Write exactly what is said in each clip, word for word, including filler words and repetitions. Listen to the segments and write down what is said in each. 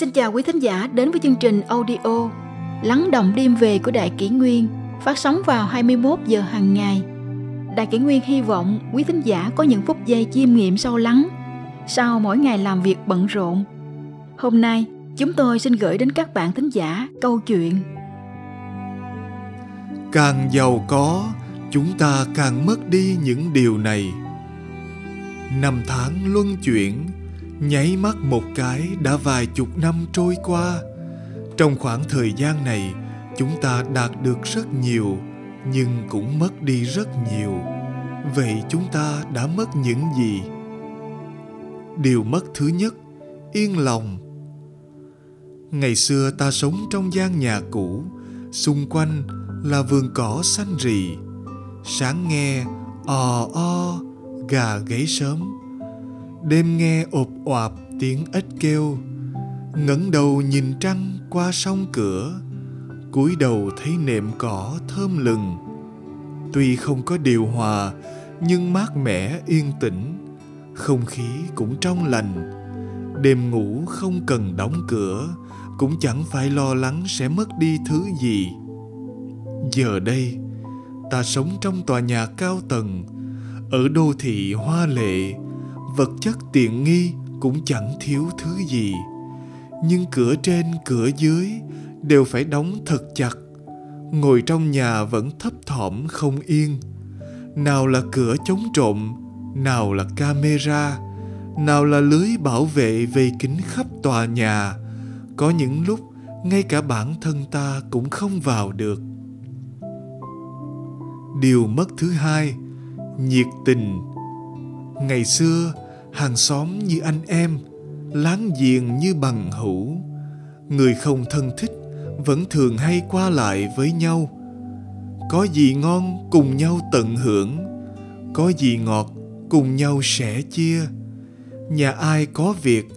Xin chào quý thính giả đến với chương trình audio Lắng đọng đêm về của Đại Kỷ Nguyên, phát sóng vào hai mươi mốt giờ hàng ngày. Đại Kỷ Nguyên hy vọng quý thính giả có những phút giây chiêm nghiệm sâu lắng sau mỗi ngày làm việc bận rộn. Hôm nay, chúng tôi xin gửi đến các bạn thính giả câu chuyện Càng giàu có, chúng ta càng mất đi những điều này. Năm tháng luân chuyển, nháy mắt một cái đã vài chục năm trôi qua. Trong khoảng thời gian này, chúng ta đạt được rất nhiều, nhưng cũng mất đi rất nhiều. Vậy chúng ta đã mất những gì? Điều mất thứ nhất, yên lòng. Ngày xưa ta sống trong gian nhà cũ, xung quanh là vườn cỏ xanh rì. Sáng nghe ò o gà gáy sớm, đêm nghe ộp oạp tiếng ếch kêu. Ngẩng đầu nhìn trăng qua song cửa, cúi đầu thấy nệm cỏ thơm lừng. Tuy không có điều hòa nhưng mát mẻ yên tĩnh, không khí cũng trong lành. Đêm ngủ không cần đóng cửa, cũng chẳng phải lo lắng sẽ mất đi thứ gì. Giờ đây, ta sống trong tòa nhà cao tầng, ở đô thị hoa lệ, vật chất tiện nghi cũng chẳng thiếu thứ gì. Nhưng cửa trên cửa dưới đều phải đóng thật chặt, ngồi trong nhà vẫn thấp thỏm không yên. Nào là cửa chống trộm, nào là camera, nào là lưới bảo vệ vây kín khắp tòa nhà. Có những lúc ngay cả bản thân ta cũng không vào được. Điều mất thứ hai, nhiệt tình. Ngày xưa, hàng xóm như anh em, láng giềng như bằng hữu. Người không thân thích vẫn thường hay qua lại với nhau. Có gì ngon cùng nhau tận hưởng, có gì ngọt cùng nhau sẻ chia. Nhà ai có việc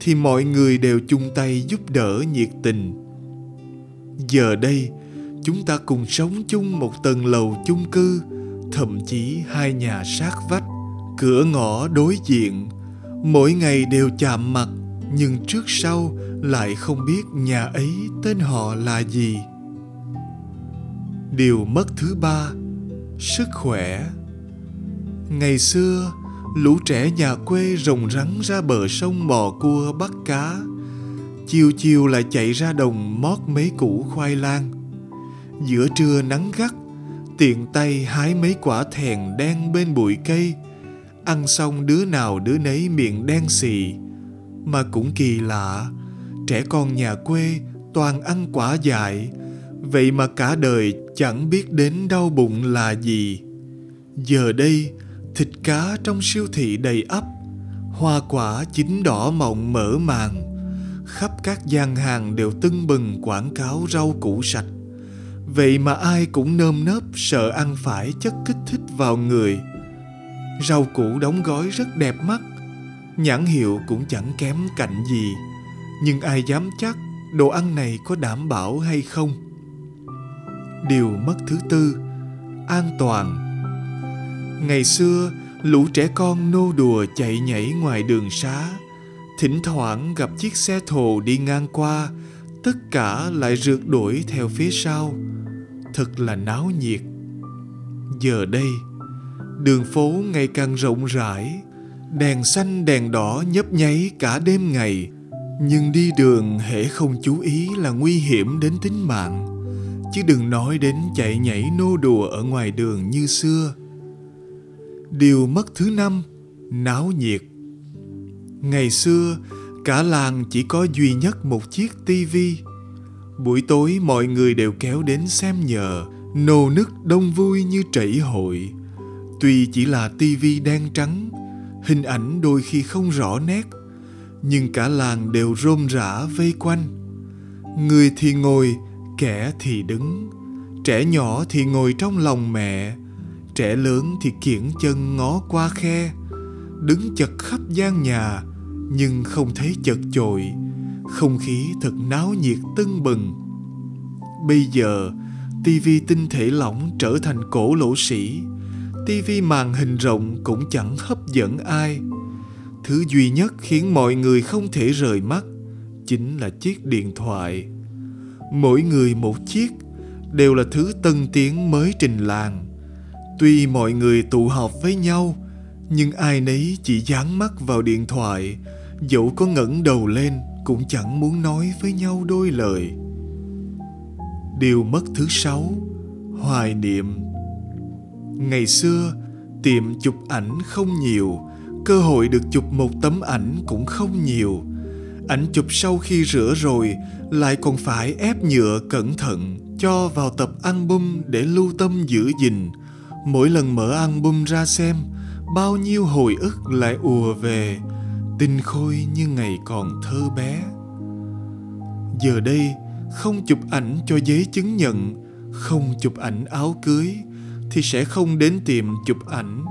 thì mọi người đều chung tay giúp đỡ nhiệt tình. Giờ đây, chúng ta cùng sống chung một tầng lầu chung cư, thậm chí hai nhà sát vách, cửa ngõ đối diện. Mỗi ngày đều chạm mặt, nhưng trước sau lại không biết nhà ấy tên họ là gì. Điều mất thứ ba, sức khỏe. Ngày xưa, lũ trẻ nhà quê rồng rắn ra bờ sông mò cua bắt cá, chiều chiều lại chạy ra đồng mót mấy củ khoai lang. Giữa trưa nắng gắt, tiện tay hái mấy quả thèn đen bên bụi cây. Ăn xong đứa nào đứa nấy miệng đen xì. Mà cũng kỳ lạ, trẻ con nhà quê toàn ăn quả dại, vậy mà cả đời chẳng biết đến đau bụng là gì. Giờ đây, thịt cá trong siêu thị đầy ắp, hoa quả chín đỏ mọng mỡ màng. Khắp các gian hàng đều tưng bừng quảng cáo rau củ sạch, vậy mà ai cũng nơm nớp sợ ăn phải chất kích thích vào người. Rau củ đóng gói rất đẹp mắt, nhãn hiệu cũng chẳng kém cạnh gì, nhưng ai dám chắc đồ ăn này có đảm bảo hay không. Điều mất thứ tư, an toàn. Ngày xưa, lũ trẻ con nô đùa chạy nhảy ngoài đường xá, thỉnh thoảng gặp chiếc xe thồ đi ngang qua, tất cả lại rượt đuổi theo phía sau. Thật là náo nhiệt. Giờ đây, đường phố ngày càng rộng rãi, đèn xanh đèn đỏ nhấp nháy cả đêm ngày. Nhưng đi đường hễ không chú ý là nguy hiểm đến tính mạng, chứ đừng nói đến chạy nhảy nô đùa ở ngoài đường như xưa. Điều mất thứ năm, náo nhiệt. Ngày xưa, cả làng chỉ có duy nhất một chiếc tivi. Buổi tối mọi người đều kéo đến xem nhờ, nô nức đông vui như trẫy hội. Tuy chỉ là tivi đen trắng, hình ảnh đôi khi không rõ nét, nhưng cả làng đều rôm rã vây quanh. Người thì ngồi, kẻ thì đứng, trẻ nhỏ thì ngồi trong lòng mẹ, trẻ lớn thì kiễng chân ngó qua khe. Đứng chật khắp gian nhà nhưng không thấy chật chội, không khí thật náo nhiệt tưng bừng. Bây giờ, tivi tinh thể lỏng trở thành cổ lỗ sĩ, tivi màn hình rộng cũng chẳng hấp dẫn ai. Thứ duy nhất khiến mọi người không thể rời mắt chính là chiếc điện thoại. Mỗi người một chiếc, đều là thứ tân tiến mới trình làng. Tuy mọi người tụ họp với nhau, nhưng ai nấy chỉ dán mắt vào điện thoại, dẫu có ngẩng đầu lên cũng chẳng muốn nói với nhau đôi lời. Điều mất thứ sáu, hoài niệm. Ngày xưa, tiệm chụp ảnh không nhiều, cơ hội được chụp một tấm ảnh cũng không nhiều. Ảnh chụp sau khi rửa rồi lại còn phải ép nhựa cẩn thận, cho vào tập album để lưu tâm giữ gìn. Mỗi lần mở album ra xem, bao nhiêu hồi ức lại ùa về, tinh khôi như ngày còn thơ bé. Giờ đây, không chụp ảnh cho giấy chứng nhận, không chụp ảnh áo cưới, thì sẽ không đến tiệm chụp ảnh.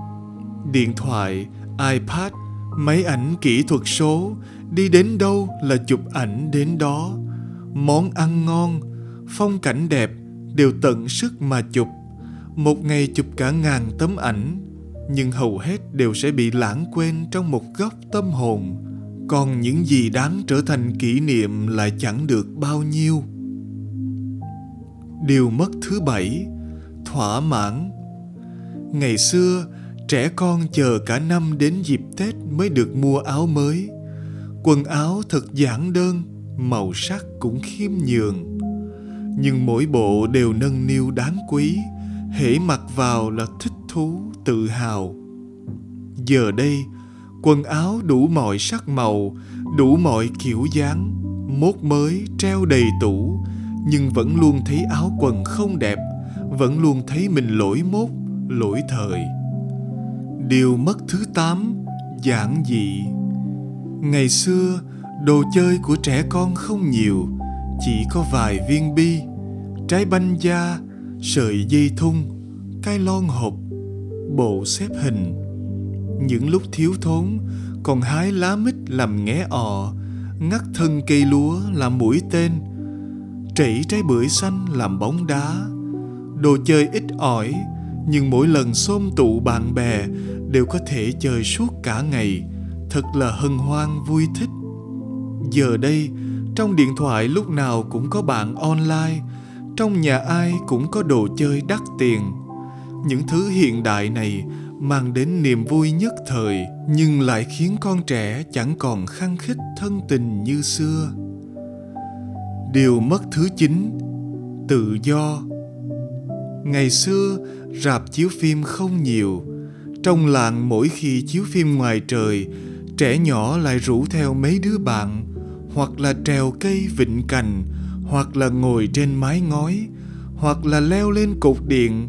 Điện thoại, iPad, máy ảnh kỹ thuật số, đi đến đâu là chụp ảnh đến đó. Món ăn ngon, phong cảnh đẹp đều tận sức mà chụp. Một ngày chụp cả ngàn tấm ảnh, nhưng hầu hết đều sẽ bị lãng quên trong một góc tâm hồn. Còn những gì đáng trở thành kỷ niệm lại chẳng được bao nhiêu. Điều mất thứ bảy, thỏa mãn. Ngày xưa, trẻ con chờ cả năm đến dịp Tết mới được mua áo mới. Quần áo thật giản đơn, màu sắc cũng khiêm nhường. Nhưng mỗi bộ đều nâng niu đáng quý, hễ mặc vào là thích thú, tự hào. Giờ đây, quần áo đủ mọi sắc màu, đủ mọi kiểu dáng, mốt mới treo đầy tủ, nhưng vẫn luôn thấy áo quần không đẹp, vẫn luôn thấy mình lỗi mốt, lỗi thời. Điều mất thứ tám, giản dị. Ngày xưa, đồ chơi của trẻ con không nhiều, chỉ có vài viên bi, trái banh da, sợi dây thun, cái lon hộp, bộ xếp hình. Những lúc thiếu thốn, còn hái lá mít làm nghé ọ, ngắt thân cây lúa làm mũi tên, trảy trái bưởi xanh làm bóng đá. Đồ chơi ít ỏi, nhưng mỗi lần xôm tụ bạn bè đều có thể chơi suốt cả ngày, thật là hân hoan vui thích. Giờ đây, trong điện thoại lúc nào cũng có bạn online, trong nhà ai cũng có đồ chơi đắt tiền. Những thứ hiện đại này mang đến niềm vui nhất thời, nhưng lại khiến con trẻ chẳng còn khăng khít thân tình như xưa. Điều mất thứ chín, tự do. Ngày xưa, rạp chiếu phim không nhiều. Trong làng mỗi khi chiếu phim ngoài trời, trẻ nhỏ lại rủ theo mấy đứa bạn, hoặc là trèo cây vịn cành, hoặc là ngồi trên mái ngói, hoặc là leo lên cột điện.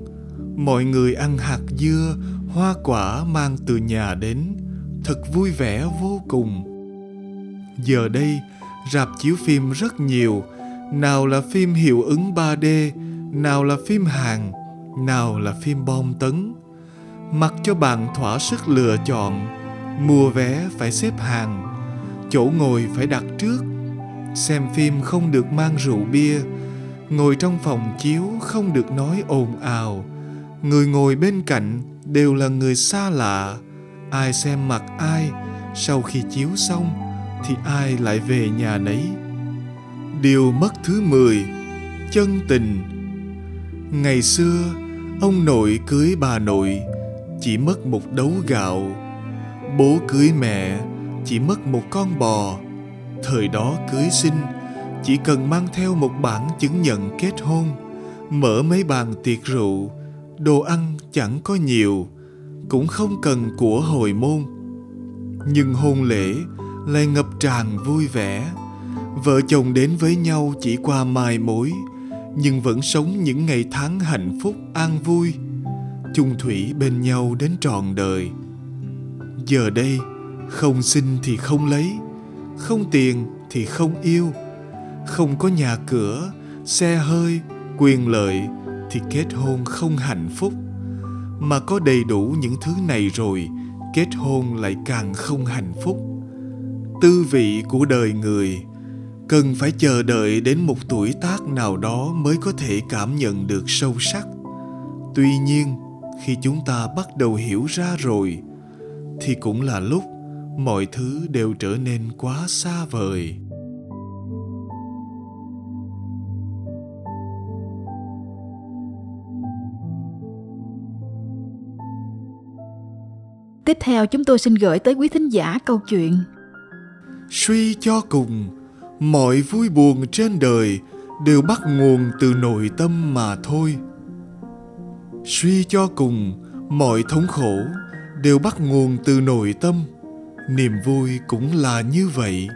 Mọi người ăn hạt dưa, hoa quả mang từ nhà đến, thật vui vẻ vô cùng. Giờ đây, rạp chiếu phim rất nhiều, nào là phim hiệu ứng ba D, nào là phim Hàn, nào là phim bom tấn. Mặc cho bạn thỏa sức lựa chọn, mua vé phải xếp hàng, chỗ ngồi phải đặt trước, xem phim không được mang rượu bia, ngồi trong phòng chiếu không được nói ồn ào, người ngồi bên cạnh đều là người xa lạ, ai xem mặt ai, sau khi chiếu xong thì ai lại về nhà nấy. Điều mất thứ mười, chân tình. Ngày xưa, ông nội cưới bà nội chỉ mất một đấu gạo, bố cưới mẹ chỉ mất một con bò. Thời đó cưới xin, chỉ cần mang theo một bản chứng nhận kết hôn, mở mấy bàn tiệc rượu, đồ ăn chẳng có nhiều, cũng không cần của hồi môn. Nhưng hôn lễ lại ngập tràn vui vẻ, vợ chồng đến với nhau chỉ qua mai mối, nhưng vẫn sống những ngày tháng hạnh phúc an vui, chung thủy bên nhau đến trọn đời. Giờ đây, không xin thì không lấy, không tiền thì không yêu, không có nhà cửa, xe hơi, quyền lợi thì kết hôn không hạnh phúc. Mà có đầy đủ những thứ này rồi, kết hôn lại càng không hạnh phúc. Tư vị của đời người cần phải chờ đợi đến một tuổi tác nào đó mới có thể cảm nhận được sâu sắc. Tuy nhiên, khi chúng ta bắt đầu hiểu ra rồi, thì cũng là lúc mọi thứ đều trở nên quá xa vời. Tiếp theo chúng tôi xin gửi tới quý thính giả câu chuyện Suy cho cùng, mọi vui buồn trên đời đều bắt nguồn từ nội tâm mà thôi. Suy cho cùng, mọi thống khổ đều bắt nguồn từ nội tâm. Niềm vui cũng là như vậy.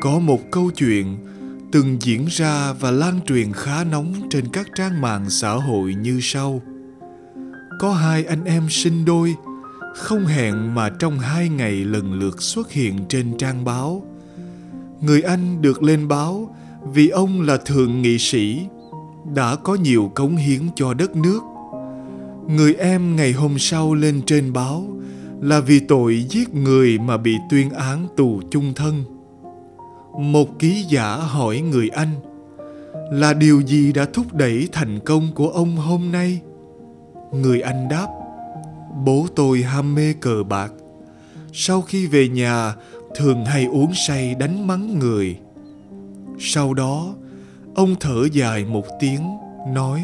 Có một câu chuyện từng diễn ra và lan truyền khá nóng trên các trang mạng xã hội như sau. Có hai anh em sinh đôi, không hẹn mà trong hai ngày lần lượt xuất hiện trên trang báo. Người anh được lên báo vì ông là thượng nghị sĩ, đã có nhiều cống hiến cho đất nước. Người em ngày hôm sau lên trên báo là vì tội giết người mà bị tuyên án tù chung thân. Một ký giả hỏi người anh là điều gì đã thúc đẩy thành công của ông hôm nay? Người anh đáp, bố tôi ham mê cờ bạc. Sau khi về nhà, thường hay uống say đánh mắng người. Sau đó, ông thở dài một tiếng, nói,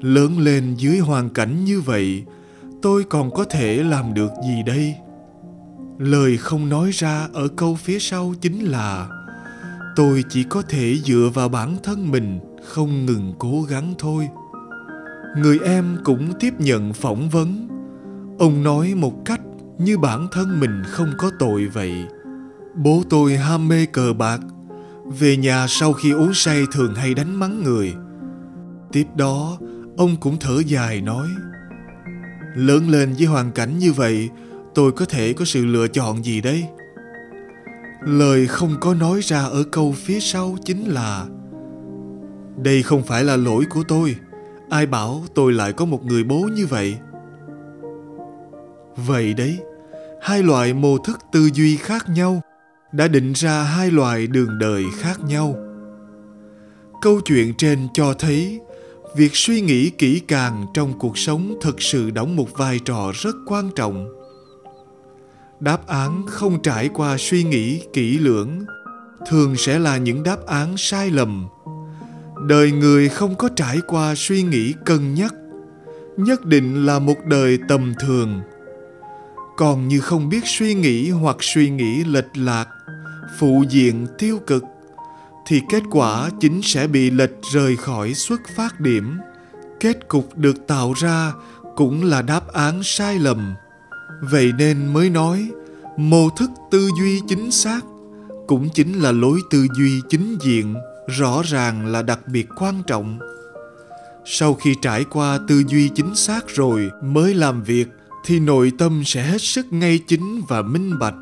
lớn lên dưới hoàn cảnh như vậy, tôi còn có thể làm được gì đây? Lời không nói ra ở câu phía sau chính là, tôi chỉ có thể dựa vào bản thân mình, không ngừng cố gắng thôi. Người em cũng tiếp nhận phỏng vấn. Ông nói một cách như bản thân mình không có tội vậy. Bố tôi ham mê cờ bạc, về nhà sau khi uống say thường hay đánh mắng người. Tiếp đó, ông cũng thở dài nói, lớn lên với hoàn cảnh như vậy, tôi có thể có sự lựa chọn gì đây? Lời không có nói ra ở câu phía sau chính là, đây không phải là lỗi của tôi. Ai bảo tôi lại có một người bố như vậy? Vậy đấy, hai loại mô thức tư duy khác nhau đã định ra hai loại đường đời khác nhau. Câu chuyện trên cho thấy việc suy nghĩ kỹ càng trong cuộc sống thực sự đóng một vai trò rất quan trọng. Đáp án không trải qua suy nghĩ kỹ lưỡng thường sẽ là những đáp án sai lầm. Đời người không có trải qua suy nghĩ cân nhắc, nhất định là một đời tầm thường. Còn như không biết suy nghĩ hoặc suy nghĩ lệch lạc, phụ diện tiêu cực, thì kết quả chính sẽ bị lệch rời khỏi xuất phát điểm. Kết cục được tạo ra cũng là đáp án sai lầm. Vậy nên mới nói, mô thức tư duy chính xác cũng chính là lối tư duy chính diện, rõ ràng là đặc biệt quan trọng. Sau khi trải qua tư duy chính xác rồi mới làm việc thì nội tâm sẽ hết sức ngay chính và minh bạch.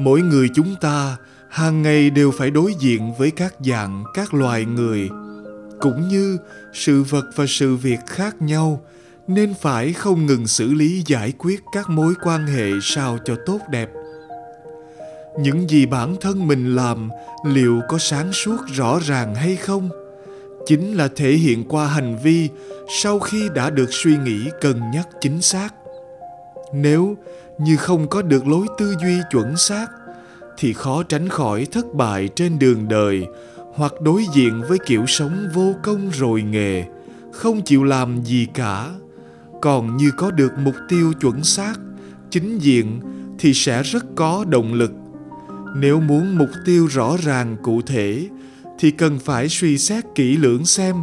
Mỗi người chúng ta hàng ngày đều phải đối diện với các dạng, các loài người, cũng như sự vật và sự việc khác nhau, nên phải không ngừng xử lý giải quyết các mối quan hệ sao cho tốt đẹp. Những gì bản thân mình làm liệu có sáng suốt rõ ràng hay không, chính là thể hiện qua hành vi sau khi đã được suy nghĩ cân nhắc chính xác. Nếu như không có được lối tư duy chuẩn xác, thì khó tránh khỏi thất bại trên đường đời hoặc đối diện với kiểu sống vô công rồi nghề, không chịu làm gì cả. Còn như có được mục tiêu chuẩn xác, chính diện thì sẽ rất có động lực. Nếu muốn mục tiêu rõ ràng cụ thể thì cần phải suy xét kỹ lưỡng xem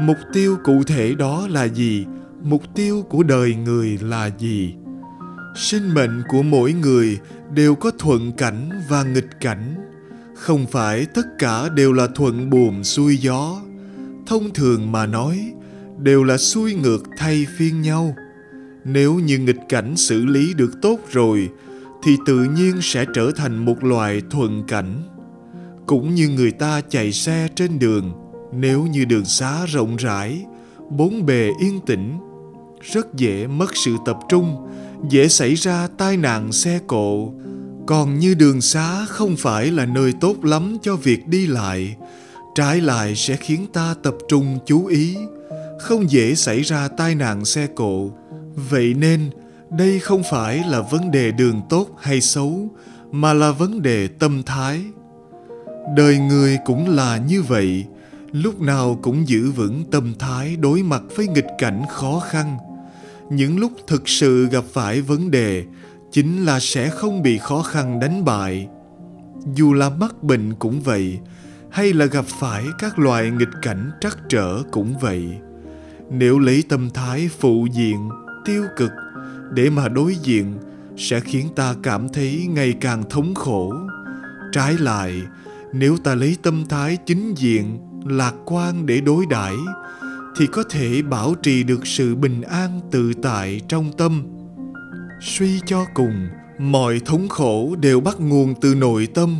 mục tiêu cụ thể đó là gì, mục tiêu của đời người là gì. Sinh mệnh của mỗi người đều có thuận cảnh và nghịch cảnh, không phải tất cả đều là thuận buồm xuôi gió. Thông thường mà nói, đều là xuôi ngược thay phiên nhau. Nếu như nghịch cảnh xử lý được tốt rồi thì tự nhiên sẽ trở thành một loại thuận cảnh. Cũng như người ta chạy xe trên đường, nếu như đường xá rộng rãi, bốn bề yên tĩnh, rất dễ mất sự tập trung, dễ xảy ra tai nạn xe cộ. Còn như đường xá không phải là nơi tốt lắm cho việc đi lại, trái lại sẽ khiến ta tập trung chú ý, không dễ xảy ra tai nạn xe cộ. Vậy nên, đây không phải là vấn đề đường tốt hay xấu, mà là vấn đề tâm thái. Đời người cũng là như vậy, lúc nào cũng giữ vững tâm thái đối mặt với nghịch cảnh khó khăn, những lúc thực sự gặp phải vấn đề chính là sẽ không bị khó khăn đánh bại. Dù là mắc bệnh cũng vậy, hay là gặp phải các loại nghịch cảnh trắc trở cũng vậy. Nếu lấy tâm thái phụ diện, tiêu cực để mà đối diện sẽ khiến ta cảm thấy ngày càng thống khổ. Trái lại, nếu ta lấy tâm thái chính diện, lạc quan để đối đãi thì có thể bảo trì được sự bình an tự tại trong tâm. Suy cho cùng, mọi thống khổ đều bắt nguồn từ nội tâm,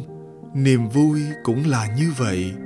niềm vui cũng là như vậy.